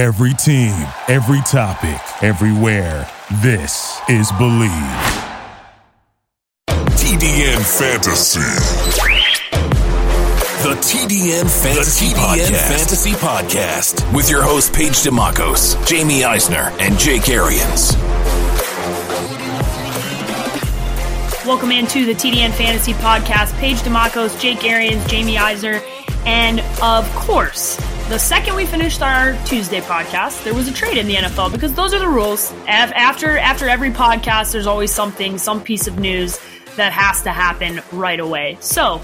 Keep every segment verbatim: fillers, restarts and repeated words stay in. Every team, every topic, everywhere. This is Believe. T D N Fantasy. The T D N Fantasy, the T D N Podcast. Fantasy Podcast with your hosts Paige DeMacos, Jamie Eisner, and Jake Arians. Welcome into the T D N Fantasy Podcast. Paige DeMacos, Jake Arians, Jamie Eisner, and of course, the second we finished our Tuesday podcast, there was a trade in the N F L because those are the rules. After after every podcast, there's always something, some piece of news that has to happen right away. So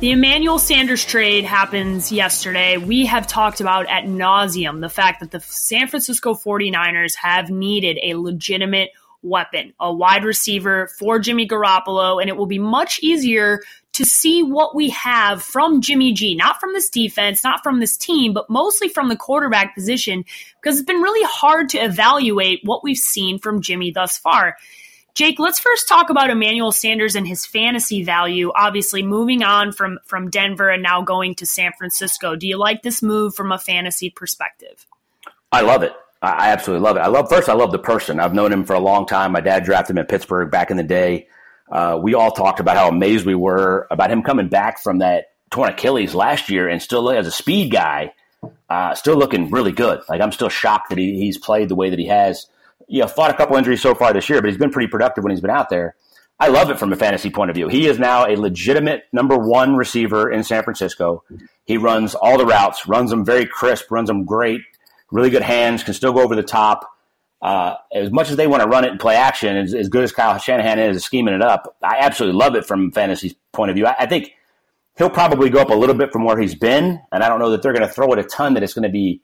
the Emmanuel Sanders trade happens yesterday. We have talked about ad nauseum the fact that the San Francisco 49ers have needed a legitimate weapon, a wide receiver for Jimmy Garoppolo, and it will be much easier to see what we have from Jimmy G, not from this defense, not from this team, but mostly from the quarterback position, because it's been really hard to evaluate what we've seen from Jimmy thus far. Jake, let's first talk about Emmanuel Sanders and his fantasy value, obviously moving on from, from Denver and now going to San Francisco. Do you like this move from a fantasy perspective? I love it. I absolutely love it. I love First, I love the person. I've known him for a long time. My dad drafted him in Pittsburgh back in the day. Uh, we all talked about how amazed we were about him coming back from that torn Achilles last year and still as a speed guy, uh, still looking really good. Like, I'm still shocked that he, he's played the way that he has. Yeah, fought a couple injuries so far this year, but he's been pretty productive when he's been out there. I love it from a fantasy point of view. He is now a legitimate number one receiver in San Francisco. He runs all the routes, runs them very crisp, runs them great, really good hands, can still go over the top. Uh, as much as they want to run it and play action, as, as good as Kyle Shanahan is scheming it up, I absolutely love it from fantasy's point of view. I, I think he'll probably go up a little bit from where he's been, and I don't know that they're going to throw it a ton that it's going to be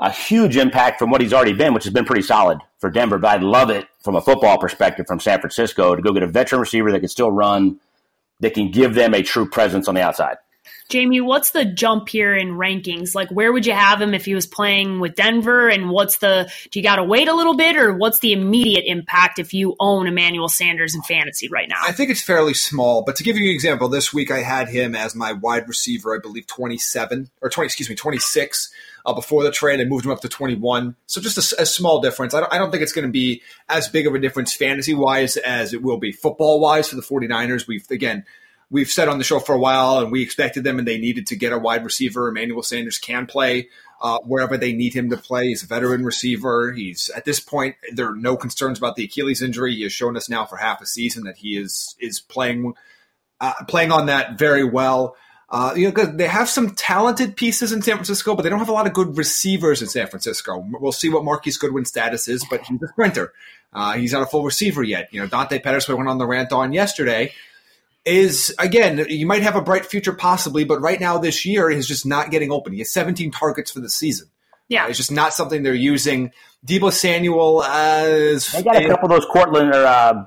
a huge impact from what he's already been, which has been pretty solid for Denver. But I'd love it from a football perspective from San Francisco to go get a veteran receiver that can still run, that can give them a true presence on the outside. Jamie, what's the jump here in rankings? Like, where would you have him if he was playing with Denver? And what's the – do you got to wait a little bit, or what's the immediate impact if you own Emmanuel Sanders in fantasy right now? I think it's fairly small. But to give you an example, this week I had him as my wide receiver, I believe, twenty-seven – or twenty, excuse me, twenty-six uh, before the trade. I moved him up to twenty-one. So just a, a small difference. I don't, I don't think it's going to be as big of a difference fantasy-wise as it will be football-wise for the 49ers. We've, again – We've said on the show for a while, and we expected them, and they needed to get a wide receiver. Emmanuel Sanders can play uh, wherever they need him to play. He's a veteran receiver. He's at this point, there are no concerns about the Achilles injury. He has shown us now for half a season that he is is playing uh, playing on that very well. Uh, you know, 'cause they have some talented pieces in San Francisco, but they don't have a lot of good receivers in San Francisco. We'll see what Marquise Goodwin's status is, but he's a sprinter. Uh, he's not a full receiver yet. You know, Dante Pettis went on the rant on yesterday. Is, again, you might have a bright future possibly, but right now this year he's just not getting open. He has seventeen targets for the season. Yeah. Uh, it's just not something they're using. Deebo Samuel as... They got a couple of those Cortland or uh,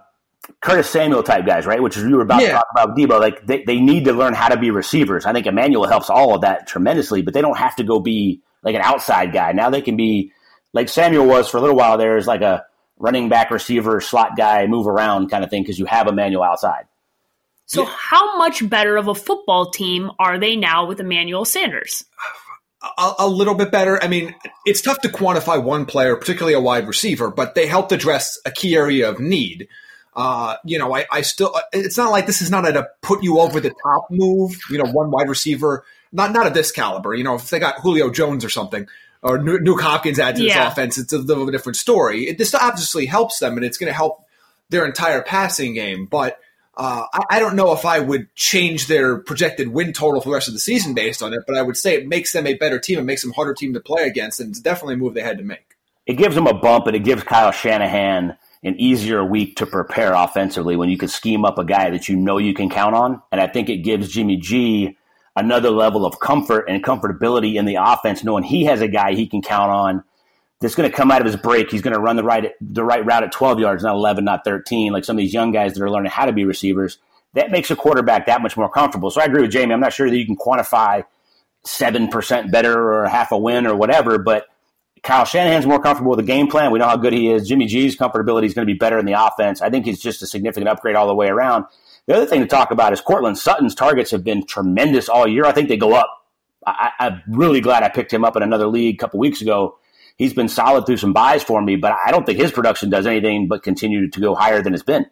Curtis Samuel type guys, right, which you were about yeah. to talk about Deebo. Like, they, they need to learn how to be receivers. I think Emmanuel helps all of that tremendously, but they don't have to go be like an outside guy. Now they can be, like Samuel was for a little while there, is like a running back receiver, slot guy, move around kind of thing because you have Emmanuel outside. So yeah. How much better of a football team are they now with Emmanuel Sanders? A, a little bit better. I mean, it's tough to quantify one player, particularly a wide receiver, but they helped address a key area of need. Uh, you know, I, I still – it's not like this is not a put-you-over-the-top move, you know, one wide receiver, not not of this caliber. You know, if they got Julio Jones or something or Nuke Hopkins added to this yeah. offense, it's a little different story. It, this obviously helps them, and it's going to help their entire passing game, but – Uh, I, I don't know if I would change their projected win total for the rest of the season based on it, but I would say it makes them a better team. It makes them a harder team to play against, and it's definitely a move they had to make. It gives them a bump, and it gives Kyle Shanahan an easier week to prepare offensively when you can scheme up a guy that you know you can count on. And I think it gives Jimmy G another level of comfort and comfortability in the offense, knowing he has a guy he can count on that's going to come out of his break. He's going to run the right the right route at twelve yards, not eleven, not thirteen, like some of these young guys that are learning how to be receivers. That makes a quarterback that much more comfortable. So I agree with Jamie. I'm not sure that you can quantify seven percent better or half a win or whatever, but Kyle Shanahan's more comfortable with the game plan. We know how good he is. Jimmy G's comfortability is going to be better in the offense. I think he's just a significant upgrade all the way around. The other thing to talk about is Cortland Sutton's targets have been tremendous all year. I think they go up. I, I'm really glad I picked him up in another league a couple weeks ago. he's been solid through some buys for me, but I don't think his production does anything but continue to go higher than it's been.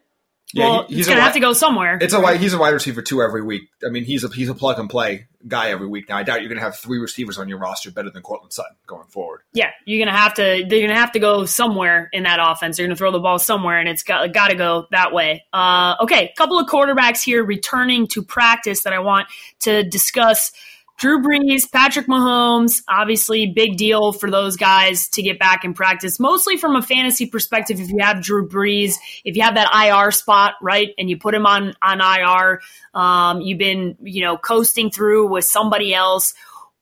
Yeah, well, he's, he's going to have to go somewhere. It's a He's a wide receiver two every week. I mean, he's a he's a plug-and-play guy every week. Now, I doubt you're going to have three receivers on your roster better than Courtland Sutton going forward. Yeah, you're going to have to you're going to have to go somewhere in that offense. You're going to throw the ball somewhere, and it's got got to go that way. Uh, okay, a couple of quarterbacks here returning to practice that I want to discuss. Drew Brees, Patrick Mahomes, obviously big deal for those guys to get back in practice, mostly from a fantasy perspective. If you have Drew Brees, if you have that I R spot, right, and you put him on, on I R, um, you've been, you know, coasting through with somebody else.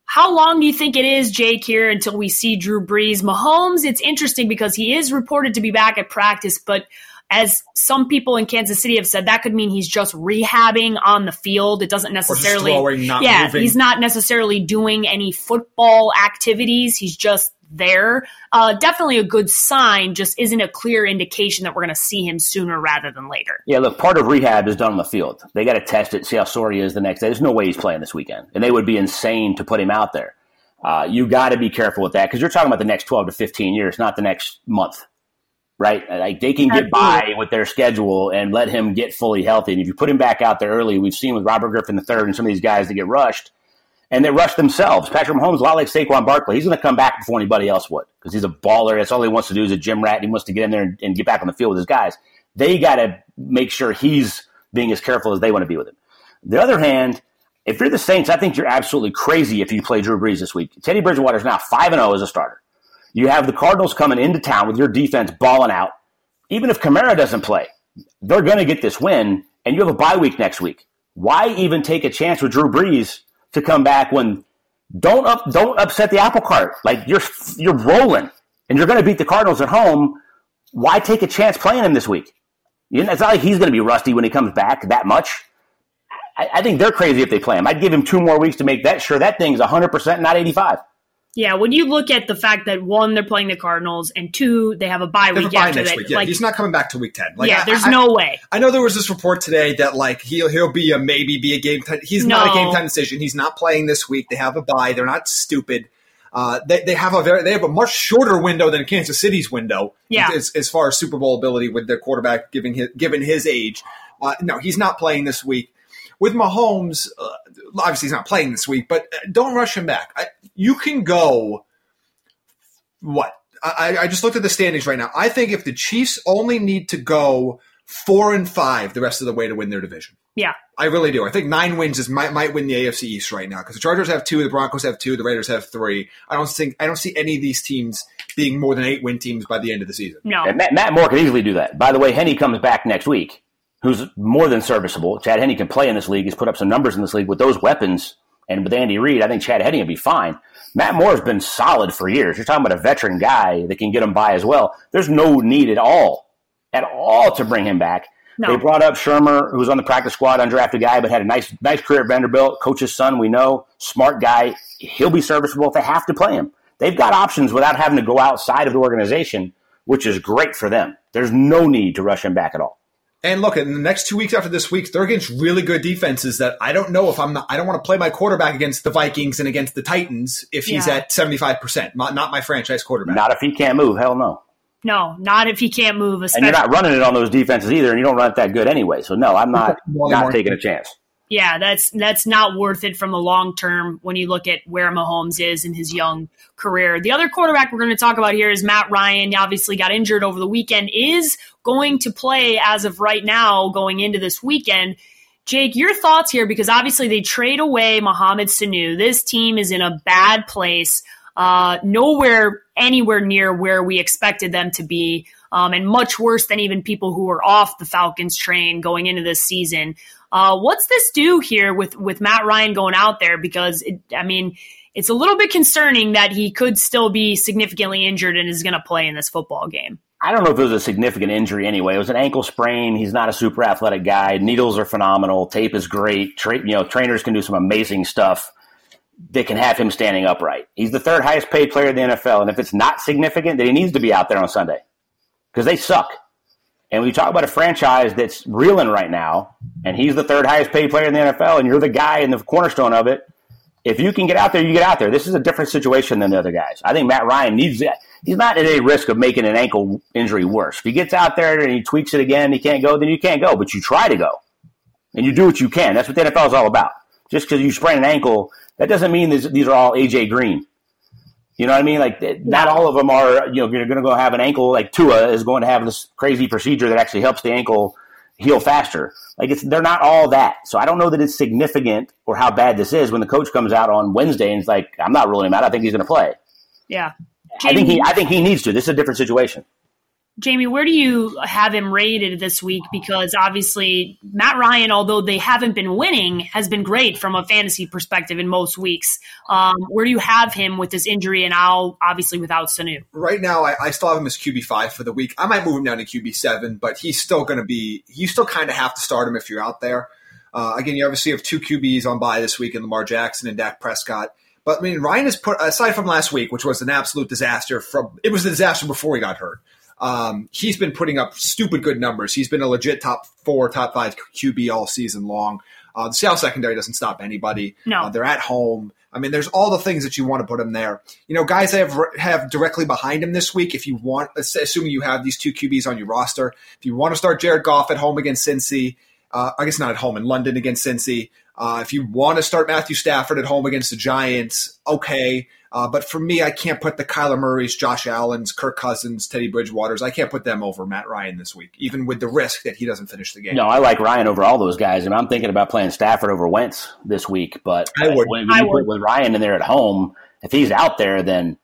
How long do you think it is, Jake, here until we see Drew Brees? Mahomes, it's interesting because he is reported to be back at practice, but as some people in Kansas City have said, that could mean he's just rehabbing on the field. It doesn't necessarily, or just throwing, not yeah, moving. He's not necessarily doing any football activities. He's just there. Uh, definitely a good sign, just isn't a clear indication that we're going to see him sooner rather than later. Yeah, look, part of rehab is done on the field. They got to test it, see how sore he is the next day. There's no way he's playing this weekend, and they would be insane to put him out there. Uh, you got to be careful with that because you're talking about the next twelve to fifteen years, not the next month. Right? Like they can get by with their schedule and let him get fully healthy. And if you put him back out there early, we've seen with Robert Griffin the third and some of these guys that get rushed, and they rush themselves. Patrick Mahomes, a lot like Saquon Barkley, he's going to come back before anybody else would because he's a baller. That's all he wants to do is a gym rat. And he wants to get in there and, and get back on the field with his guys. They got to make sure he's being as careful as they want to be with him. The other hand, if you're the Saints, I think you're absolutely crazy if you play Drew Brees this week. Teddy Bridgewater is now five and oh as a starter. You have the Cardinals coming into town with your defense balling out. Even if Kamara doesn't play, they're going to get this win, and you have a bye week next week. Why even take a chance with Drew Brees to come back when don't up, don't upset the apple cart? Like you're you're rolling, and you're going to beat the Cardinals at home. Why take a chance playing him this week? You know, it's not like he's going to be rusty when he comes back that much. I, I think they're crazy if they play him. I'd give him two more weeks to make that sure that thing's one hundred percent, not eighty-five. Yeah, when you look at the fact that, one, they're playing the Cardinals, and two, they have a bye week after that. Yeah, like, he's not coming back to week ten. Like, yeah, there's I, I, no way. I know there was this report today that like he'll he'll be a maybe be a game time. He's no. not a game time decision. He's not playing this week. They have a bye. They're not stupid. Uh, they they have a very they have a much shorter window than Kansas City's window. Yeah. as, as far as Super Bowl ability with their quarterback given his, given his age. Uh, no, he's not playing this week. With Mahomes, uh, obviously he's not playing this week, but don't rush him back. I, you can go, what? I, I just looked at the standings right now. I think if the Chiefs only need to go four and five the rest of the way to win their division. Yeah. I really do. I think nine wins is might, might win the A F C East right now because the Chargers have two, the Broncos have two, the Raiders have three. I don't think I don't see any of these teams being more than eight win teams by the end of the season. No. And Matt, Matt Moore could easily do that. By the way, Henne comes back next week, who's more than serviceable. Chad Henne can play in this league. He's put up some numbers in this league with those weapons. And with Andy Reid, I think Chad Henne will be fine. Matt Moore has been solid for years. You're talking about a veteran guy that can get him by as well. There's no need at all, at all to bring him back. No. They brought up Shermer, who was on the practice squad, undrafted guy, but had a nice nice career at Vanderbilt. Coach's son, we know. Smart guy. He'll be serviceable if they have to play him. They've got options without having to go outside of the organization, which is great for them. There's no need to rush him back at all. And look, in the next two weeks after this week, they're against really good defenses that I don't know if I'm not, I don't want to play my quarterback against the Vikings and against the Titans if he's yeah. at seventy-five percent. Not, not my franchise quarterback. Not if he can't move. Hell no. No, not if he can't move. Especially. And you're not running it on those defenses either, and you don't run it that good anyway. So, no, I'm not, not taking a chance. Yeah, that's that's not worth it from the long term when you look at where Mahomes is in his young career. The other quarterback we're going to talk about here is Matt Ryan. He obviously got injured over the weekend, is going to play as of right now going into this weekend. Jake, your thoughts here, because obviously they trade away Mohamed Sanu. This team is in a bad place, uh, nowhere anywhere near where we expected them to be, um, and much worse than even people who were off the Falcons train going into this season. Uh, what's this do here with, with Matt Ryan going out there? Because, it, I mean, it's a little bit concerning that he could still be significantly injured and is going to play in this football game. I don't know if it was a significant injury anyway. It was an ankle sprain. He's not a super athletic guy. Needles are phenomenal. Tape is great. Tra- you know, trainers can do some amazing stuff. They can have him standing upright. He's the third highest paid player in the N F L. And if it's not significant, then he needs to be out there on Sunday because they suck. And we talk about a franchise that's reeling right now, and he's the third highest paid player in the N F L, and you're the guy in the cornerstone of it. If you can get out there, you get out there. This is a different situation than the other guys. I think Matt Ryan needs that. he's not at any risk of making an ankle injury worse. If he gets out there and he tweaks it again and he can't go, then you can't go. But you try to go. And you do what you can. That's what the N F L is all about. Just because you sprain an ankle, that doesn't mean this, these are all A J Green. You know what I mean? Like, not all of them are, you know, you're going to go have an ankle. Like, Tua is going to have this crazy procedure that actually helps the ankle heal faster. Like, it's, they're not all that. So I don't know that it's significant or how bad this is when the coach comes out on Wednesday and is like, I'm not ruling him out. I think he's going to play. Yeah. Jamie, I think he I think he needs to. This is a different situation. Jamie, where do you have him rated this week? Because obviously Matt Ryan, although they haven't been winning, has been great from a fantasy perspective in most weeks. Um, where do you have him with this injury and now obviously without Sanu? Right now, I, I still have him as Q B five for the week. I might move him down to Q B seven, but he's still going to be – you still kind of have to start him if you're out there. Uh, again, you obviously have two Q Bs on bye this week in Lamar Jackson and Dak Prescott. But, I mean, Ryan has put – aside from last week, which was an absolute disaster from – it was a disaster before he got hurt. Um, he's been putting up stupid good numbers. He's been a legit top four, top five Q B all season long. Uh, the Seattle secondary doesn't stop anybody. No. Uh, they're at home. I mean, there's all the things that you want to put him there. You know, guys I have, have directly behind him this week, if you want – assuming you have these two Q Bs on your roster, if you want to start Jared Goff at home against Cincy, uh, I guess not at home, in London against Cincy, Uh, if you want to start Matthew Stafford at home against the Giants, okay. Uh, but for me, I can't put the Kyler Murrays, Josh Allens, Kirk Cousins, Teddy Bridgewaters. I can't put them over Matt Ryan this week, even with the risk that he doesn't finish the game. No, I like Ryan over all those guys. I mean, I'm thinking about playing Stafford over Wentz this week. But I would. When I would. With Ryan in there at home, if he's out there, then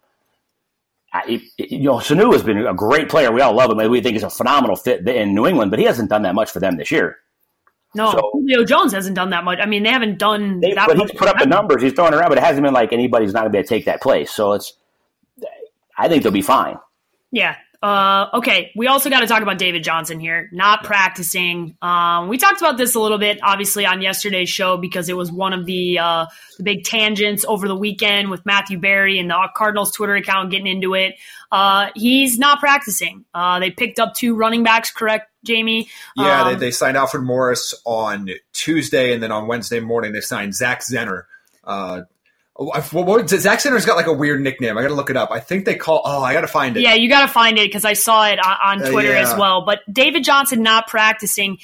I, you know, Sanu has been a great player. We all love him. We think he's a phenomenal fit in New England, but he hasn't done that much for them this year. No, so, Julio Jones hasn't done that much. I mean, they haven't done they, that but much. But he's put up the numbers. He's throwing around, but it hasn't been like anybody's not going to be able to take that place. So it's, I think they'll be fine. Yeah. Uh, okay. We also got to talk about David Johnson here, not practicing. Um, we talked about this a little bit, obviously, on yesterday's show because it was one of the, uh, the big tangents over the weekend with Matthew Berry and the Cardinals Twitter account getting into it. Uh, he's not practicing. Uh, they picked up two running backs, correct, Jamie? Yeah, um, they, they signed Alfred Morris on Tuesday, and then on Wednesday morning they signed Zach Zenner. Uh, what, what, Zach Zenner's got like a weird nickname. I got to look it up. I think they call – oh, I got to find it. Yeah, you got to find it because I saw it on, on Twitter uh, yeah. as well. But David Johnson not practicing.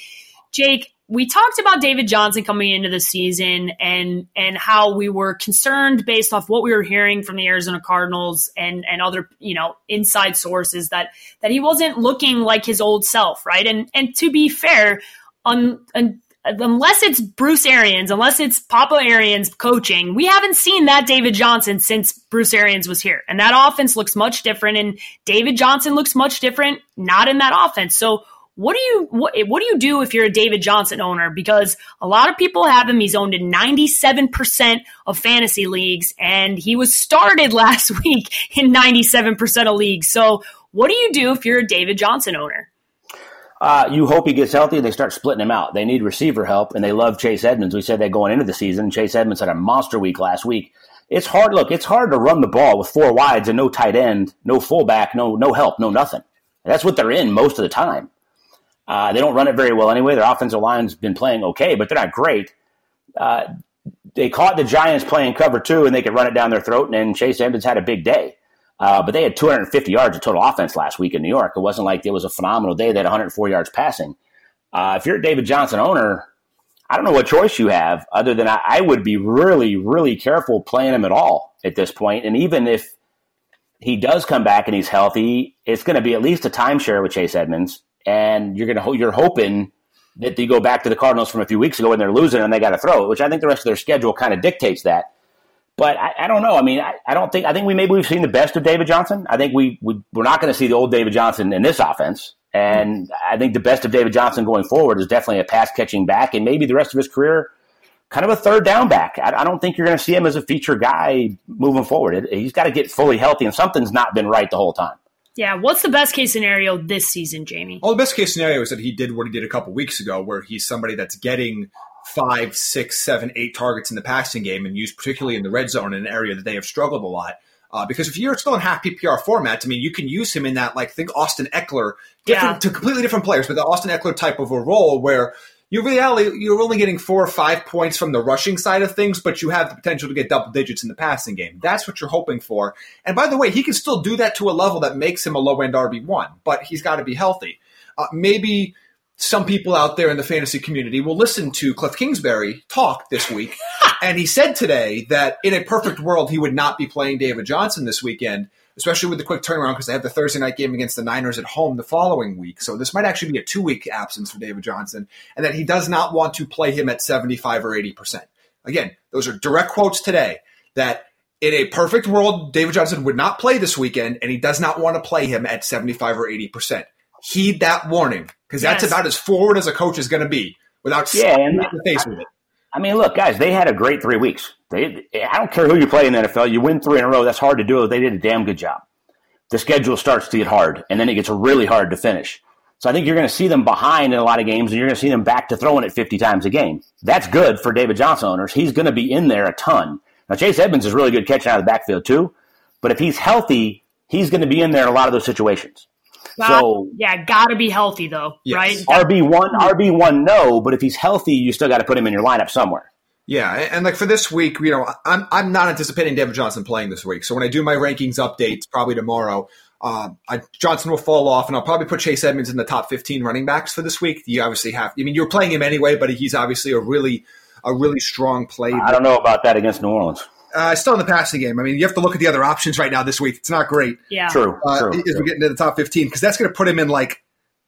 Jake, we talked about David Johnson coming into the season and and how we were concerned based off what we were hearing from the Arizona Cardinals and, and other, you know, inside sources that that he wasn't looking like his old self, right? And and to be fair, on, on unless it's Bruce Arians, unless it's Papa Arians coaching, we haven't seen that David Johnson since Bruce Arians was here. And that offense looks much different, and David Johnson looks much different, not in that offense. So What do you what, what do you do if you're a David Johnson owner? Because a lot of people have him. He's owned in ninety-seven percent of fantasy leagues, and he was started last week in ninety-seven percent of leagues. So what do you do if you're a David Johnson owner? Uh, you hope he gets healthy and they start splitting him out. They need receiver help, and they love Chase Edmonds. We said that going into the season. Chase Edmonds had a monster week last week. It's hard. Look, it's hard to run the ball with four wides and no tight end, no fullback, no no help, no nothing. That's what they're in most of the time. Uh, they don't run it very well anyway. Their offensive line's been playing okay, but they're not great. Uh, they caught the Giants playing cover two, and they could run it down their throat, and then Chase Edmonds had a big day. Uh, but they had two hundred fifty yards of total offense last week in New York. It wasn't like it was a phenomenal day. They had one hundred four yards passing. Uh, if you're a David Johnson owner, I don't know what choice you have other than I, I would be really, really careful playing him at all at this point. And even if he does come back and he's healthy, it's going to be at least a timeshare with Chase Edmonds. And you're gonna you're hoping that they go back to the Cardinals from a few weeks ago when they're losing and they got to throw it, which I think the rest of their schedule kind of dictates that. But I, I don't know. I mean, I, I don't think I think we maybe we've seen the best of David Johnson. I think we, we we're not going to see the old David Johnson in this offense. And I think the best of David Johnson going forward is definitely a pass catching back, and maybe the rest of his career, kind of a third down back. I, I don't think you're going to see him as a feature guy moving forward. It, he's got to get fully healthy, and something's not been right the whole time. Yeah, what's the best-case scenario this season, Jamie? Well, the best-case scenario is that he did what he did a couple weeks ago, where he's somebody that's getting five, six, seven, eight targets in the passing game and used particularly in the red zone, in an area that they have struggled a lot. Uh, because if you're still in half P P R formats, I mean, you can use him in that, like, think Austin Eckler, different yeah. to completely different players, but the Austin Eckler type of a role where – you really, you're only getting four or five points from the rushing side of things, but you have the potential to get double digits in the passing game. That's what you're hoping for. And by the way, he can still do that to a level that makes him a low-end R B one, but he's got to be healthy. Uh, maybe some people out there in the fantasy community will listen to Cliff Kingsbury talk this week, and he said today that in a perfect world he would not be playing David Johnson this weekend, especially with the quick turnaround because they have the Thursday night game against the Niners at home the following week. So this might actually be a two-week absence for David Johnson, and that he does not want to play him at seventy-five or eighty percent. Again, those are direct quotes today that in a perfect world, David Johnson would not play this weekend, and he does not want to play him at seventy-five or eighty percent. Heed that warning because yes. That's about as forward as a coach is going to be without yeah, slapping the face I, with it. I mean, look, guys, they had a great three weeks. They, I don't care who you play in the N F L. You win three in a row. That's hard to do. They did a damn good job. The schedule starts to get hard, and then it gets really hard to finish. So I think you're going to see them behind in a lot of games, and you're going to see them back to throwing it fifty times a game. That's good for David Johnson owners. He's going to be in there a ton. Now, Chase Edmonds is really good catching out of the backfield too, but if he's healthy, he's going to be in there in a lot of those situations. Got, so yeah, got to be healthy, though, yes. Right? R B one, R B one, no, but if he's healthy, you still got to put him in your lineup somewhere. Yeah, and like for this week, you know, I'm I'm not anticipating David Johnson playing this week. So when I do my rankings updates, probably tomorrow, uh, I, Johnson will fall off, and I'll probably put Chase Edmonds in the top fifteen running backs for this week. You obviously have, I mean, you're playing him anyway, but he's obviously a really a really strong play. I don't know about that against New Orleans. Uh, still in the passing game. I mean, you have to look at the other options right now this week. It's not great. Yeah, true. Uh, true as true. We get into the top fifteen, because that's going to put him in like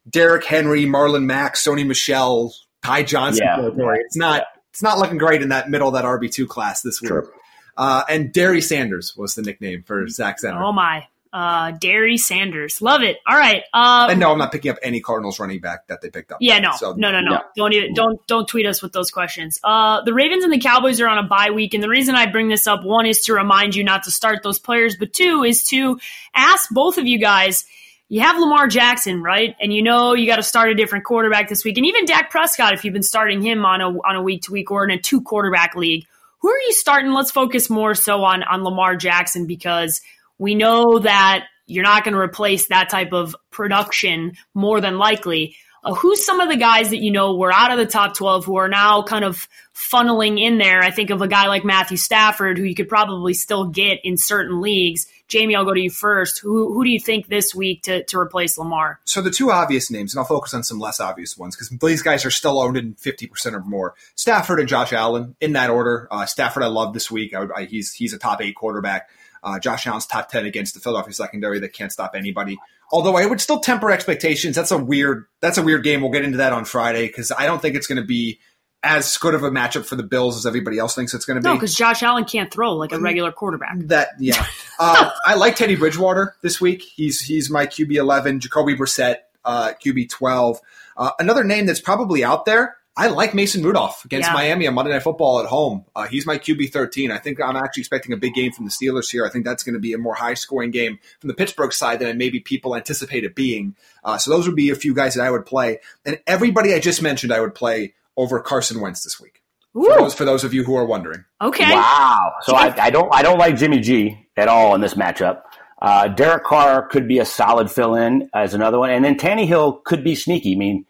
Derrick Henry, Marlon Mack, Sony Michel, Ty Johnson. Yeah, right. It's not. Yeah. It's not looking great in that middle of that R B two class this week. Sure. Uh, and Derry Sanders was the nickname for Zach Zenner. Oh, my. Uh, Derry Sanders. Love it. All right. Um, and no, I'm not picking up any Cardinals running back that they picked up. Yeah, no. So, no, no, no. Yeah. Don't even, don't don't tweet us with those questions. Uh, the Ravens and the Cowboys are on a bye week. And the reason I bring this up, one, is to remind you not to start those players. But two, is to ask both of you guys, you have Lamar Jackson, right? And you know you got to start a different quarterback this week. And even Dak Prescott, if you've been starting him on a on a week-to-week or in a two-quarterback league, who are you starting? Let's focus more so on, on Lamar Jackson, because we know that you're not going to replace that type of production more than likely. Uh, who's some of the guys that you know were out of the top twelve who are now kind of funneling in there? I think of a guy like Matthew Stafford, who you could probably still get in certain leagues. Jamie, I'll go to you first. Who who do you think this week to, to replace Lamar? So the two obvious names, and I'll focus on some less obvious ones because these guys are still owned in fifty percent or more. Stafford and Josh Allen, in that order. Uh, Stafford I love this week. I would, I, he's he's a top eight quarterback. Uh, Josh Allen's top ten against the Philadelphia secondary that can't stop anybody. Although I would still temper expectations. That's a weird that's a weird game. We'll get into that on Friday because I don't think it's going to be as good of a matchup for the Bills as everybody else thinks it's going to be. No, because Josh Allen can't throw like a regular quarterback. That yeah. uh, I like Teddy Bridgewater this week. He's he's my Q B eleven. Jacoby Brissett, uh, Q B twelve. Uh, another name that's probably out there. I like Mason Rudolph against yeah. Miami on Monday Night Football at home. Uh, he's my Q B thirteen. I think I'm actually expecting a big game from the Steelers here. I think that's going to be a more high-scoring game from the Pittsburgh side than maybe people anticipate it being. Uh, so those would be a few guys that I would play. And everybody I just mentioned I would play over Carson Wentz this week. For those, for those of you who are wondering. Okay. Wow. So I, I don't I don't like Jimmy G at all in this matchup. Uh, Derek Carr could be a solid fill-in as another one. And then Tannehill could be sneaky. I mean,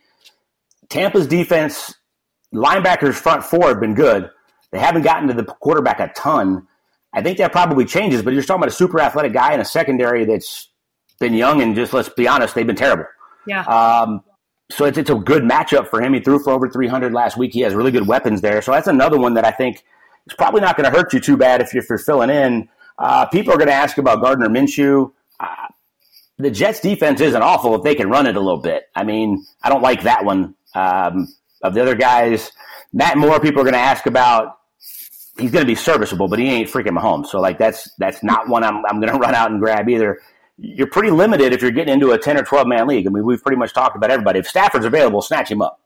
Tampa's defense, linebackers front four have been good. They haven't gotten to the quarterback a ton. I think that probably changes, but you're talking about a super athletic guy in a secondary that's been young and just, let's be honest, they've been terrible. Yeah. Um, so it's, it's a good matchup for him. He threw for over three hundred last week. He has really good weapons there. So that's another one that I think is probably not going to hurt you too bad if you're, if you're filling in. Uh, people are going to ask about Gardner Minshew. Uh, the Jets defense isn't awful if they can run it a little bit. I mean, I don't like that one. Um, of the other guys, Matt Moore, people are going to ask about. He's going to be serviceable, but he ain't freaking Mahomes. So, like, that's that's not one I'm, I'm going to run out and grab either. You're pretty limited if you're getting into a ten or twelve man league. I mean, we've pretty much talked about everybody. If Stafford's available, snatch him up.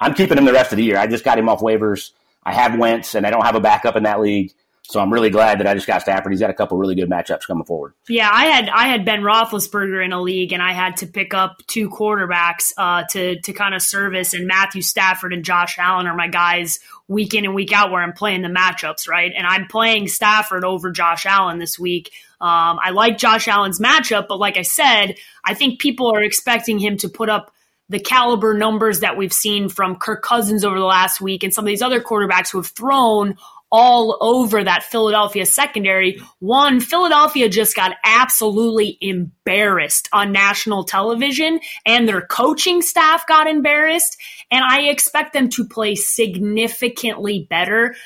I'm keeping him the rest of the year. I just got him off waivers. I have Wentz, and I don't have a backup in that league. So I'm really glad that I just got Stafford. He's got a couple really good matchups coming forward. Yeah, I had I had Ben Roethlisberger in a league, and I had to pick up two quarterbacks uh, to to kind of service. And Matthew Stafford and Josh Allen are my guys week in and week out where I'm playing the matchups, right? And I'm playing Stafford over Josh Allen this week. Um, I like Josh Allen's matchup, but like I said, I think people are expecting him to put up the caliber numbers that we've seen from Kirk Cousins over the last week and some of these other quarterbacks who have thrown all over that Philadelphia secondary. One, Philadelphia just got absolutely embarrassed on national television, and their coaching staff got embarrassed, and I expect them to play significantly better.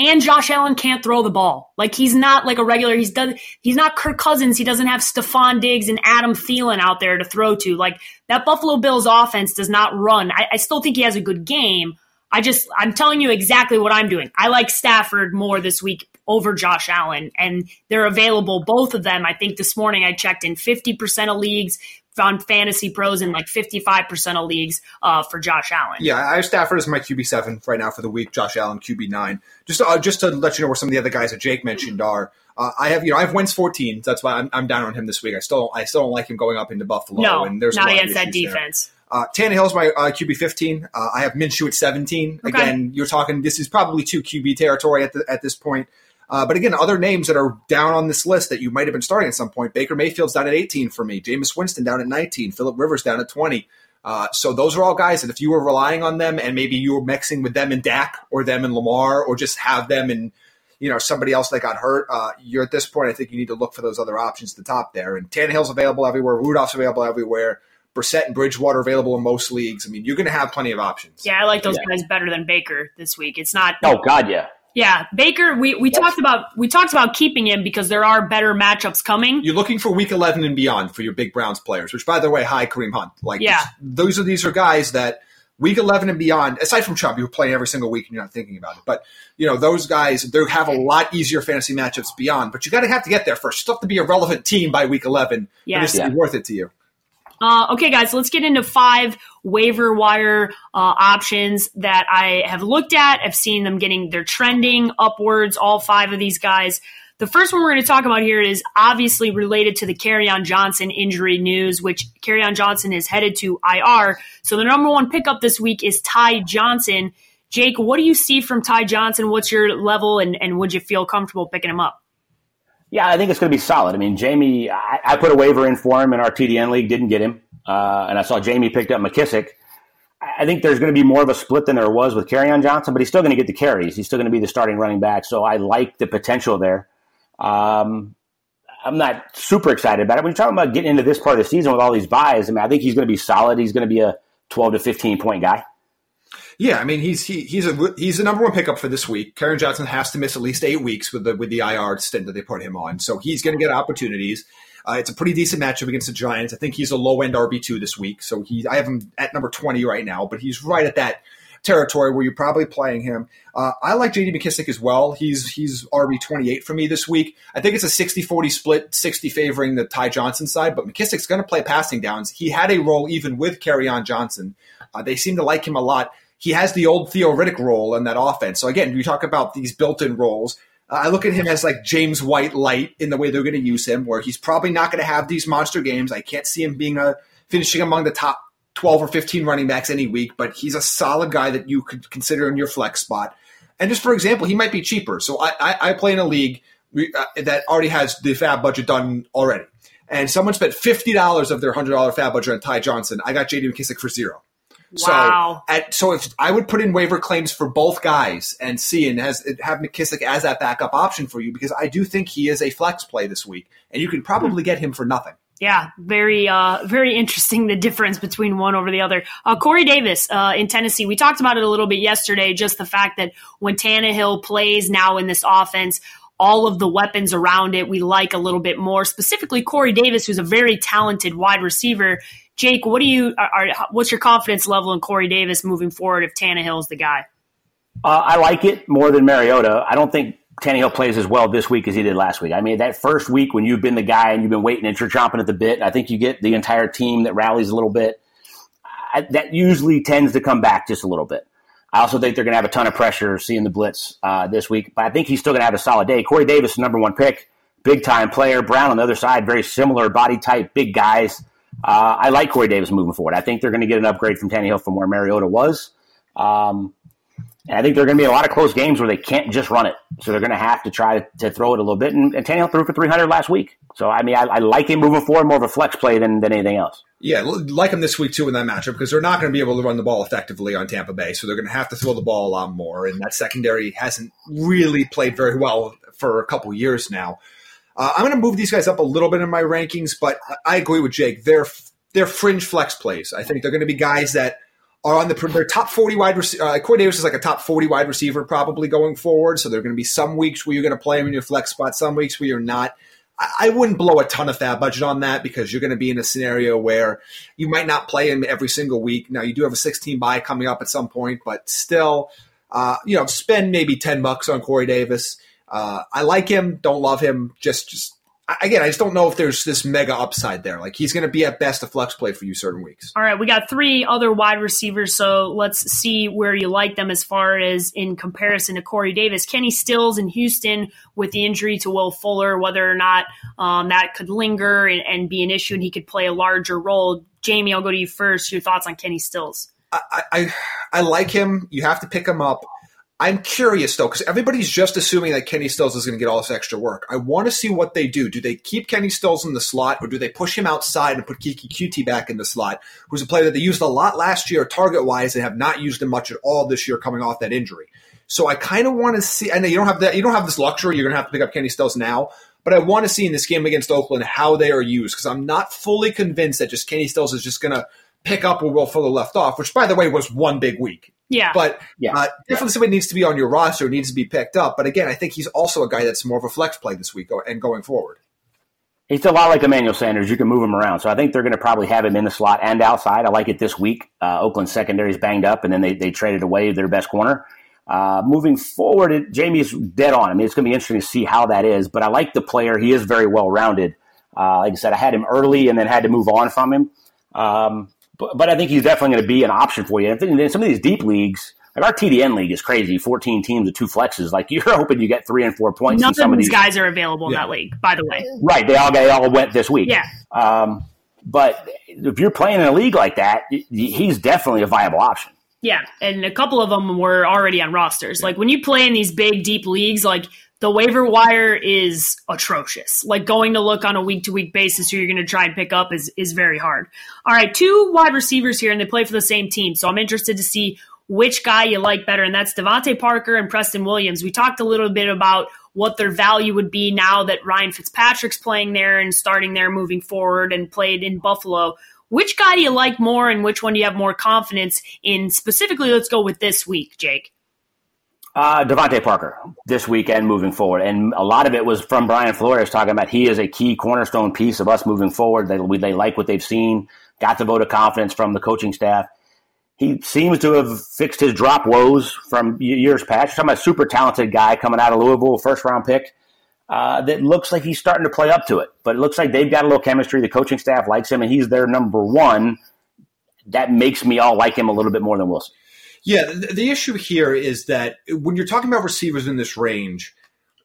And Josh Allen can't throw the ball. Like, he's not like a regular. He's done, he's not Kirk Cousins. He doesn't have Stephon Diggs and Adam Thielen out there to throw to. Like, that Buffalo Bills offense does not run. I, I still think he has a good game. I just, I'm telling you exactly what I'm doing. I like Stafford more this week over Josh Allen, and they're available, both of them. I think this morning I checked in fifty percent of leagues on Fantasy Pros and like fifty-five percent of leagues uh, for Josh Allen. Yeah, I have Stafford as my Q B seven right now for the week, Josh Allen Q B nine. Just uh, just to let you know where some of the other guys that Jake mentioned are, uh, I have you know I have Wentz fourteen, so that's why I'm, I'm down on him this week. I still I still don't like him going up into Buffalo. No, and there's not against that defense. There. Uh, Tannehill's my uh, Q B fifteen. Uh, I have Minshew at seventeen. Okay. Again, you're talking, this is probably two Q B territory at the, at this point. Uh, but again, other names that are down on this list that you might have been starting at some point. Baker Mayfield's down at eighteen for me. Jameis Winston down at nineteen. Phillip Rivers down at twenty. Uh, so those are all guys that if you were relying on them and maybe you were mixing with them and Dak or them and Lamar or just have them and, you know, somebody else that got hurt, uh, you're at this point, I think you need to look for those other options at the top there. And Tannehill's available everywhere. Rudolph's available everywhere. Brissett and Bridgewater available in most leagues. I mean, you're going to have plenty of options. Yeah, I like those yeah. guys better than Baker this week. It's not. Oh God, yeah. Yeah, Baker. We, we yes. talked about we talked about keeping him because there are better matchups coming. You're looking for Week eleven and beyond for your big Browns players, which, by the way, hi Kareem Hunt. Like, yeah. those are these are guys that Week eleven and beyond. Aside from Chubb, you're playing every single week and you're not thinking about it. But you know those guys, they have a lot easier fantasy matchups beyond. But you got to have to get there first. You have to be a relevant team by Week eleven yeah. for this yeah. to be worth it to you. Uh, okay, guys, let's get into five waiver wire uh, options that I have looked at. I've seen them getting, they're trending upwards, all five of these guys. The first one we're going to talk about here is obviously related to the Kerryon Johnson injury news, which Kerryon Johnson is headed to I R. So the number one pickup this week is Ty Johnson. Jake, what do you see from Ty Johnson? What's your level, and, and would you feel comfortable picking him up? Yeah, I think it's going to be solid. I mean, Jamie, I, I put a waiver in for him in our T D N league, didn't get him. Uh, and I saw Jamie picked up McKissic. I think there's going to be more of a split than there was with Kerryon Johnson, but he's still going to get the carries. He's still going to be the starting running back. So I like the potential there. Um, I'm not super excited about it. When you're talking about getting into this part of the season with all these buys, I mean, I think he's going to be solid. He's going to be a twelve to fifteen point guy. Yeah, I mean, he's he, he's a he's the number one pickup for this week. Kerryon Johnson has to miss at least eight weeks with the with the I R stint that they put him on, so he's going to get opportunities. Uh, it's a pretty decent matchup against the Giants. I think he's a low end R B two this week, so he I have him at number twenty right now, but he's right at that territory where you're probably playing him. Uh, I like J D. McKissic as well. He's he's R B twenty-eight for me this week. I think it's a sixty forty split, sixty favoring the Ty Johnson side, but McKissick's going to play passing downs. He had a role even with Kerryon Johnson. Uh, they seem to like him a lot. He has the old Theo Riddick role in that offense. So, again, you talk about these built-in roles. Uh, I look at him as like James White light in the way they're going to use him, where he's probably not going to have these monster games. I can't see him being a, finishing among the top twelve or fifteen running backs any week, but he's a solid guy that you could consider in your flex spot. And just for example, he might be cheaper. So I, I, I play in a league that already has the fab budget done already. And someone spent fifty dollars of their one hundred dollars fab budget on Ty Johnson. I got J D. McKissic for zero. Wow. So, at, so if I would put in waiver claims for both guys and see and has, have McKissic as that backup option for you, because I do think he is a flex play this week, and you can probably get him for nothing. Yeah, very, uh, very interesting, the difference between one over the other. Uh, Corey Davis uh, in Tennessee, we talked about it a little bit yesterday, just the fact that when Tannehill plays now in this offense, all of the weapons around it we like a little bit more, specifically Corey Davis, who's a very talented wide receiver. Jake, what do you? Are, are, what's your confidence level in Corey Davis moving forward if Tannehill's the guy? Uh, I like it more than Mariota. I don't think Tannehill plays as well this week as he did last week. I mean, that first week when you've been the guy and you've been waiting and you're chomping at the bit, I think you get the entire team that rallies a little bit. I, that usually tends to come back just a little bit. I also think they're going to have a ton of pressure seeing the blitz uh, this week, but I think he's still going to have a solid day. Corey Davis, number one pick, big-time player. Brown on the other side, very similar body type, big guys. Uh, I like Corey Davis moving forward. I think they're going to get an upgrade from Tannehill from where Mariota was. Um, And I think there are going to be a lot of close games where they can't just run it. So they're going to have to try to throw it a little bit. And, and Tannehill threw for three hundred last week. So, I mean, I, I like him moving forward, more of a flex play than, than anything else. Yeah, like him this week, too, in that matchup, because they're not going to be able to run the ball effectively on Tampa Bay. So they're going to have to throw the ball a lot more. And that secondary hasn't really played very well for a couple years now. Uh, I'm going to move these guys up a little bit in my rankings, but I agree with Jake. They're, they're fringe flex plays. I think they're going to be guys that are on the their top forty wide receiver. Uh, Corey Davis is like a top forty wide receiver probably going forward. So there are going to be some weeks where you're going to play him in your flex spot, some weeks where you're not. I, I wouldn't blow a ton of that budget on that because you're going to be in a scenario where you might not play him every single week. Now, you do have a sixteen bye coming up at some point, but still, uh, you know, spend maybe ten bucks on Corey Davis. Uh, I like him, don't love him. Just, just Again, I just don't know if there's this mega upside there. Like, he's going to be at best a flex play for you certain weeks. All right, we got three other wide receivers, so let's see where you like them as far as in comparison to Corey Davis. Kenny Stills in Houston with the injury to Will Fuller, whether or not um, that could linger and, and be an issue and he could play a larger role. Jamie, I'll go to you first. Your thoughts on Kenny Stills? I I, I like him. You have to pick him up. I'm curious, though, because everybody's just assuming that Kenny Stills is going to get all this extra work. I want to see what they do. Do they keep Kenny Stills in the slot, or do they push him outside and put Kiki Q T back in the slot, who's a player that they used a lot last year target-wise and have not used him much at all this year coming off that injury? So I kind of want to see – I know you don't have that. You don't have this luxury. You're going to have to pick up Kenny Stills now. But I want to see in this game against Oakland how they are used, because I'm not fully convinced that just Kenny Stills is just going to pick up where Will Fuller left off, which, by the way, was one big week. Yeah, but yeah. Uh, definitely somebody needs to be on your roster, needs to be picked up. But again, I think he's also a guy that's more of a flex play this week and going forward. He's a lot like Emmanuel Sanders. You can move him around. So I think they're going to probably have him in the slot and outside. I like it this week. Uh, Oakland secondary is banged up, and then they, they traded away their best corner. Uh, moving forward, it, Jamie's dead on. I mean, it's going to be interesting to see how that is. But I like the player. He is very well-rounded. Uh, like I said, I had him early and then had to move on from him. Um But, but I think he's definitely going to be an option for you. And in some of these deep leagues, like our T D N league is crazy, fourteen teams with two flexes. Like, you're hoping you get three and four points. None in some of these guys are available yeah. in that league, by the way. Right. They all they all went this week. Yeah. Um, but if you're playing in a league like that, he's definitely a viable option. Yeah, and a couple of them were already on rosters. Like, when you play in these big, deep leagues, like – the waiver wire is atrocious. Like, going to look on a week-to-week basis who you're going to try and pick up is, is very hard. All right, two wide receivers here, and they play for the same team. So I'm interested to see which guy you like better, and that's Devontae Parker and Preston Williams. We talked a little bit about what their value would be now that Ryan Fitzpatrick's playing there and starting there moving forward and played in Buffalo. Which guy do you like more, and which one do you have more confidence in? Specifically, let's go with this week, Jake. Uh, Devontae Parker this week and moving forward. And a lot of it was from Brian Flores talking about he is a key cornerstone piece of us moving forward. They, they like what they've seen, got the vote of confidence from the coaching staff. He seems to have fixed his drop woes from years past. You're talking about a super talented guy coming out of Louisville, first-round pick, uh, that looks like he's starting to play up to it. But it looks like they've got a little chemistry. The coaching staff likes him, and he's their number one. That makes me all like him a little bit more than Wilson. Yeah, the, the issue here is that when you're talking about receivers in this range,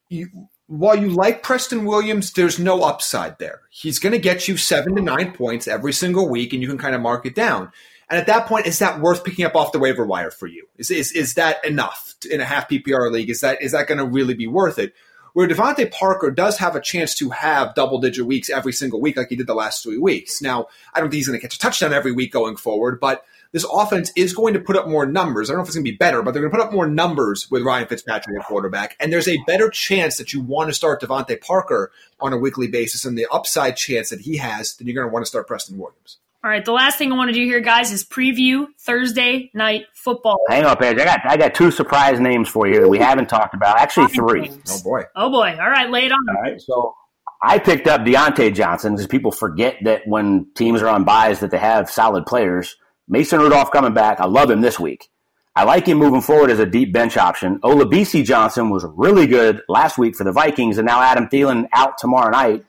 you, while you like Preston Williams, there's no upside there. He's going to get you seven to nine points every single week, and you can kind of mark it down. And at that point, is that worth picking up off the waiver wire for you? Is is, is that enough in a half P P R league? Is that is that going to really be worth it? Where Devontae Parker does have a chance to have double-digit weeks every single week like he did the last three weeks. Now, I don't think he's going to catch a touchdown every week going forward, but this offense is going to put up more numbers. I don't know if it's going to be better, but they're going to put up more numbers with Ryan Fitzpatrick at quarterback. And there's a better chance that you want to start Devontae Parker on a weekly basis and the upside chance that he has, then you're going to want to start Preston Williams. All right, the last thing I want to do here, guys, is preview Thursday Night Football. Hang on, Paige. I got I got two surprise names for you that we haven't talked about. Actually, three. Oh, boy. Oh, boy. All right, lay it on. All right, so I picked up Deontay Johnson because people forget that when teams are on buys that they have solid players. Mason Rudolph coming back. I love him this week. I like him moving forward as a deep bench option. Olabisi Johnson was really good last week for the Vikings, and now Adam Thielen out tomorrow night.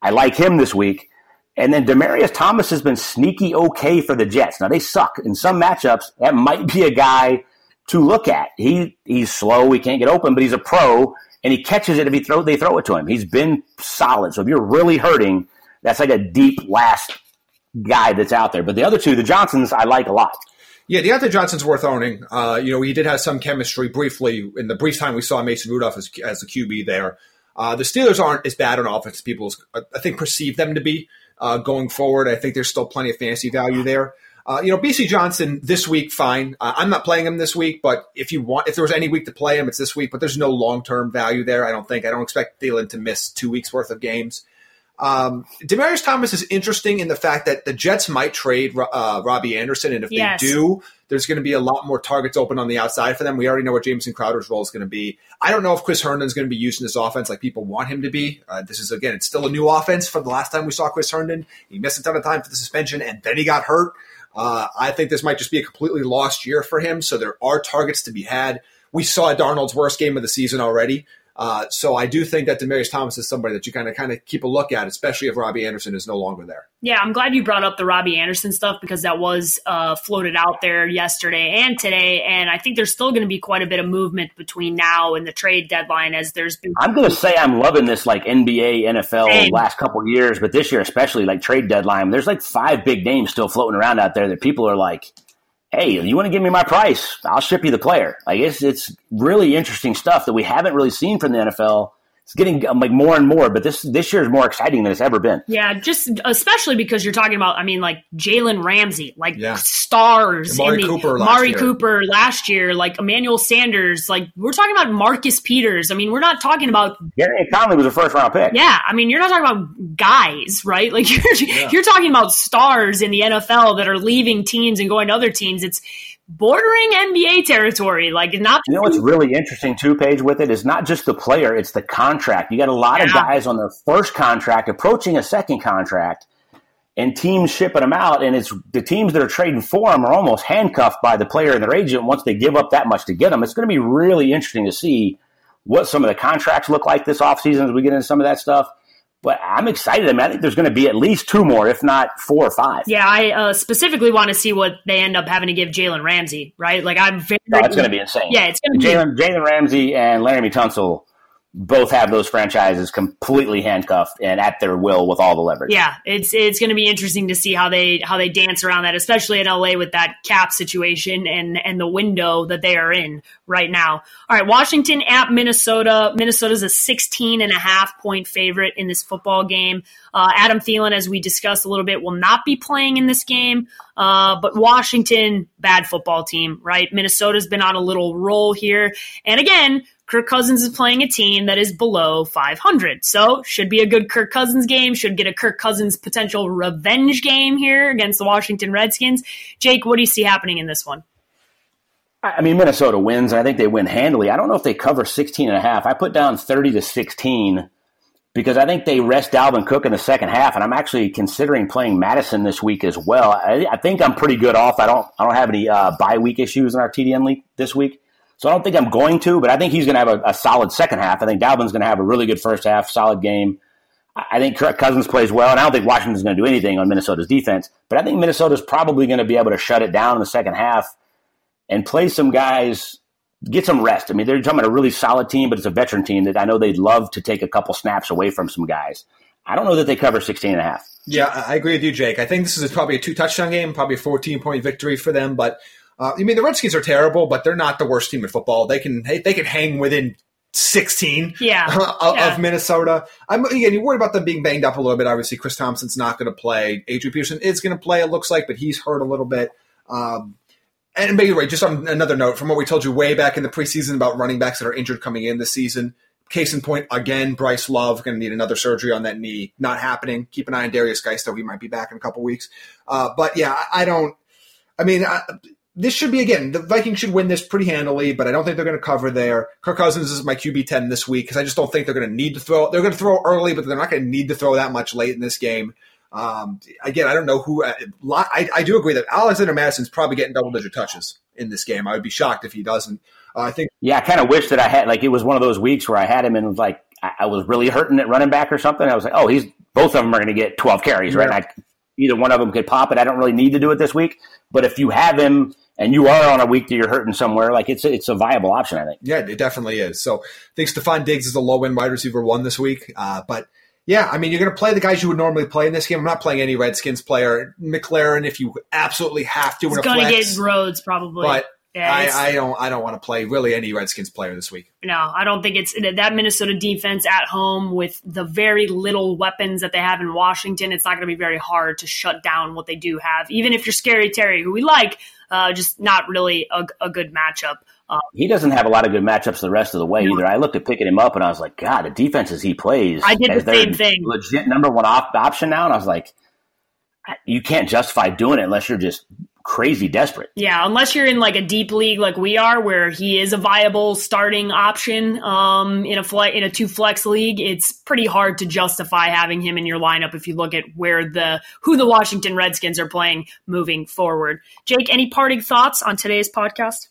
I like him this week. And then Demaryius Thomas has been sneaky okay for the Jets. Now, they suck. In some matchups, that might be a guy to look at. He He's slow. He can't get open, but he's a pro, and he catches it if he throw, they throw it to him. He's been solid. So if you're really hurting, that's like a deep last guy that's out there. But the other two, the Johnsons, I like a lot. Yeah, Deontay Johnson's worth owning. Uh, you know, he did have some chemistry briefly in the brief time we saw Mason Rudolph as, as the Q B there. Uh, the Steelers aren't as bad on offense as people, I think, perceive them to be uh, going forward. I think there's still plenty of fantasy value there. Uh, you know, B C. Johnson this week, fine. Uh, I'm not playing him this week, but if you want, if there was any week to play him, it's this week. But there's no long-term value there, I don't think. I don't expect Thielen to miss two weeks' worth of games. Um, Demaryius Thomas is interesting in the fact that the Jets might trade uh, Robbie Anderson, and if yes. they do, there's going to be a lot more targets open on the outside for them. We already know what Jamison Crowder's role is going to be. I don't know if Chris Herndon's going to be used in this offense like people want him to be. Uh, this is, again, it's still a new offense from the last time we saw Chris Herndon. He missed a ton of time for the suspension, and then he got hurt. Uh, I think this might just be a completely lost year for him, so there are targets to be had. We saw Darnold's worst game of the season already. Uh, so I do think that Demaryius Thomas is somebody that you kind of kind of keep a look at, especially if Robbie Anderson is no longer there. Yeah, I'm glad you brought up the Robbie Anderson stuff because that was uh, floated out there yesterday and today, and I think there's still going to be quite a bit of movement between now and the trade deadline as there's been. I'm going to say I'm loving this like N B A, N F L and- last couple years, but this year especially like trade deadline. There's like five big names still floating around out there that people are like, hey, you want to give me my price? I'll ship you the player. Like it's it's really interesting stuff that we haven't really seen from the N F L. It's getting like more and more, but this this year is more exciting than it's ever been. Yeah, just especially because you're talking about, I mean, like Jalen Ramsey, like yeah. stars, Amari Cooper, Amari Cooper last year, like Emmanuel Sanders, like we're talking about Marcus Peters. I mean, we're not talking about Jeremy Conley was a first round pick. Yeah, I mean, you're not talking about guys, right? Like you're yeah. you're talking about stars in the N F L that are leaving teams and going to other teams. It's bordering N B A territory, like not. You know what's really interesting too, Paige, with it is not just the player, it's the contract. You got a lot yeah. of guys on their first contract approaching a second contract, and teams shipping them out, and it's the teams that are trading for them are almost handcuffed by the player and their agent once they give up that much to get them. It's going to be really interesting to see what some of the contracts look like this offseason as we get into some of that stuff. But I'm excited. I mean, I think there's going to be at least two more, if not four or five. Yeah, I uh, specifically want to see what they end up having to give Jalen Ramsey, right? Like, I'm very. No, it's going to be insane. Yeah, it's going to Jalen, be. Jalen Ramsey and Laramie Tunsil both have those franchises completely handcuffed and at their will with all the leverage. Yeah, it's it's going to be interesting to see how they how they dance around that, especially in L A with that cap situation and and the window that they are in right now. All right, Washington at Minnesota. Minnesota's a sixteen and a half point favorite in this football game. Uh, Adam Thielen, as we discussed a little bit, will not be playing in this game. Uh, but Washington, bad football team, right? Minnesota's been on a little roll here. And again, Kirk Cousins is playing a team that is below five hundred. So should be a good Kirk Cousins game. Should get a Kirk Cousins potential revenge game here against the Washington Redskins. Jake, what do you see happening in this one? I mean, Minnesota wins, and I think they win handily. I don't know if they cover sixteen and a half. I put down thirty to sixteen because I think they rest Dalvin Cook in the second half, and I'm actually considering playing Madison this week as well. I, I think I'm pretty good off. I don't I don't have any uh, bye week issues in our T D N league this week, so I don't think I'm going to, but I think he's going to have a, a solid second half. I think Dalvin's going to have a really good first half, solid game. I think Kirk Cousins plays well, and I don't think Washington's going to do anything on Minnesota's defense, but I think Minnesota's probably going to be able to shut it down in the second half and play some guys, get some rest. I mean, they're talking about a really solid team, but it's a veteran team that I know they'd love to take a couple snaps away from some guys. I don't know that they cover sixteen and a half. Yeah, I agree with you, Jake. I think this is probably a two-touchdown game, probably a fourteen-point victory for them. But, uh, I mean, the Redskins are terrible, but they're not the worst team in football. They can they can hang within sixteen yeah. of, yeah. of Minnesota. I'm Again, you're worried about them being banged up a little bit. Obviously, Chris Thompson's not going to play. Adrian Peterson is going to play, it looks like, but he's hurt a little bit. Um And by the way, just on another note, from what we told you way back in the preseason about running backs that are injured coming in this season, case in point, again, Bryce Love, going to need another surgery on that knee. Not happening. Keep an eye on Darius Geis, though. He might be back in a couple weeks. Uh, but, yeah, I, I don't – I mean, I, this should be, again, the Vikings should win this pretty handily, but I don't think they're going to cover there. Kirk Cousins is my Q B ten this week because I just don't think they're going to need to throw – they're going to throw early, but they're not going to need to throw that much late in this game. Um, again, I don't know who uh, – I, I do agree that Alexander Madison's probably getting double-digit touches in this game. I would be shocked if he doesn't. Uh, I think. Yeah, I kind of wish that I had – like it was one of those weeks where I had him and like I, I was really hurting at running back or something. I was like, oh, he's – both of them are going to get twelve carries, right? Yeah. And I, either one of them could pop it. I don't really need to do it this week. But if you have him and you are on a week that you're hurting somewhere, like it's, it's a viable option, I think. Yeah, it definitely is. So I think Stephon Diggs is the low-end wide receiver one this week. Uh, but – Yeah, I mean, you're going to play the guys you would normally play in this game. I'm not playing any Redskins player. McLaren, if you absolutely have to, it's going to get Rhodes probably. But yeah, I, I don't, I don't want to play really any Redskins player this week. No, I don't think it's that Minnesota defense at home with the very little weapons that they have in Washington. It's not going to be very hard to shut down what they do have, even if you're Scary Terry, who we like. Uh, just not really a, a good matchup. Um, he doesn't have a lot of good matchups the rest of the way no. either. I looked at picking him up, and I was like, God, the defenses he plays. I did the same thing. Legit number one op- option now, and I was like, you can't justify doing it unless you're just crazy desperate. Yeah, unless you're in like a deep league like we are, where he is a viable starting option um, in a fle- in a two flex league. It's pretty hard to justify having him in your lineup if you look at where the who the Washington Redskins are playing moving forward. Jake, any parting thoughts on today's podcast?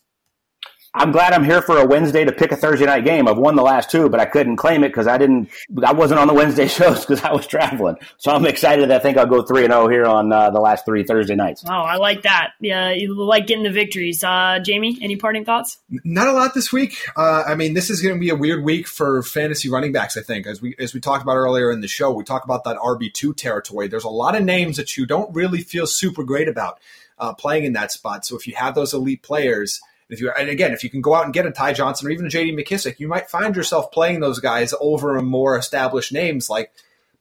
I'm glad I'm here for a Wednesday to pick a Thursday night game. I've won the last two, but I couldn't claim it because I didn't. I wasn't on the Wednesday shows because I was traveling. So I'm excited. I think I'll go three and zero here on uh, the last three Thursday nights. Oh, I like that. Yeah, you like getting the victories. Uh, Jamie, any parting thoughts? Not a lot this week. Uh, I mean, this is going to be a weird week for fantasy running backs. I think as we as we talked about earlier in the show, we talk about that R B two territory. There's a lot of names that you don't really feel super great about uh, playing in that spot. So if you have those elite players. If you, and again, if you can go out and get a Ty Johnson or even a J D. McKissic, you might find yourself playing those guys over more established names like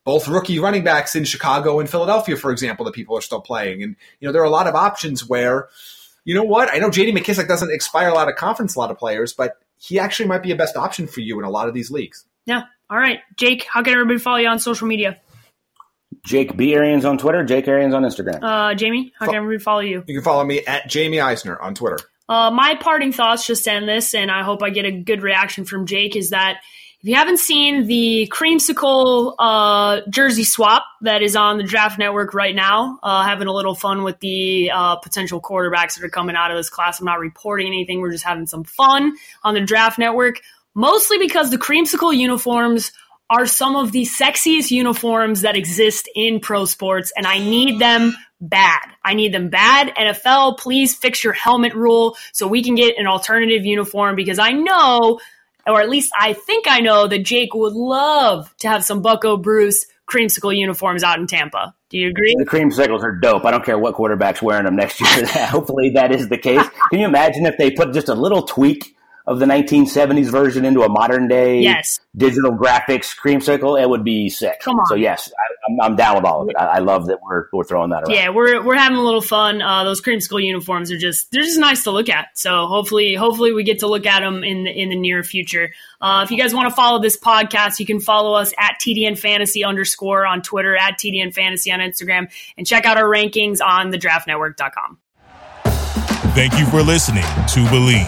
both rookie running backs in Chicago and Philadelphia, for example, that people are still playing. And, you know, there are a lot of options where, you know what, I know J D. McKissic doesn't expire a lot of confidence, a lot of players, but he actually might be a best option for you in a lot of these leagues. Yeah. All right. Jake, how can everybody follow you on social media? Jake B. Arians on Twitter, Jake Arians on Instagram. Uh, Jamie, how can everybody follow you? You can follow me at Jamie Eisner on Twitter. Uh, my parting thoughts just end this, and I hope I get a good reaction from Jake, is that if you haven't seen the creamsicle uh, jersey swap that is on the Draft Network right now, uh, having a little fun with the uh, potential quarterbacks that are coming out of this class. I'm not reporting anything. We're just having some fun on the Draft Network, mostly because the creamsicle uniforms are some of the sexiest uniforms that exist in pro sports, and I need them bad. I need them bad. N F L, please fix your helmet rule so we can get an alternative uniform, because I know, or at least I think I know, that Jake would love to have some Bucko Bruce creamsicle uniforms out in Tampa. Do you agree? The creamsicles are dope. I don't care what quarterback's wearing them next year. Hopefully that is the case. Can you imagine if they put just a little tweak of the nineteen seventies version into a modern day yes. digital graphics creamsicle? It would be sick. Come on. So yes, I, I'm, I'm down with all of it. I, I love that we're we're throwing that around. Yeah, we're we're having a little fun. Uh, those creamsicle uniforms are just they're just nice to look at. So hopefully hopefully we get to look at them in the, in the near future. Uh, if you guys want to follow this podcast, you can follow us at T D N Fantasy underscore on Twitter, at T D N Fantasy on Instagram, and check out our rankings on the draft network dot com. Thank you for listening to Believe.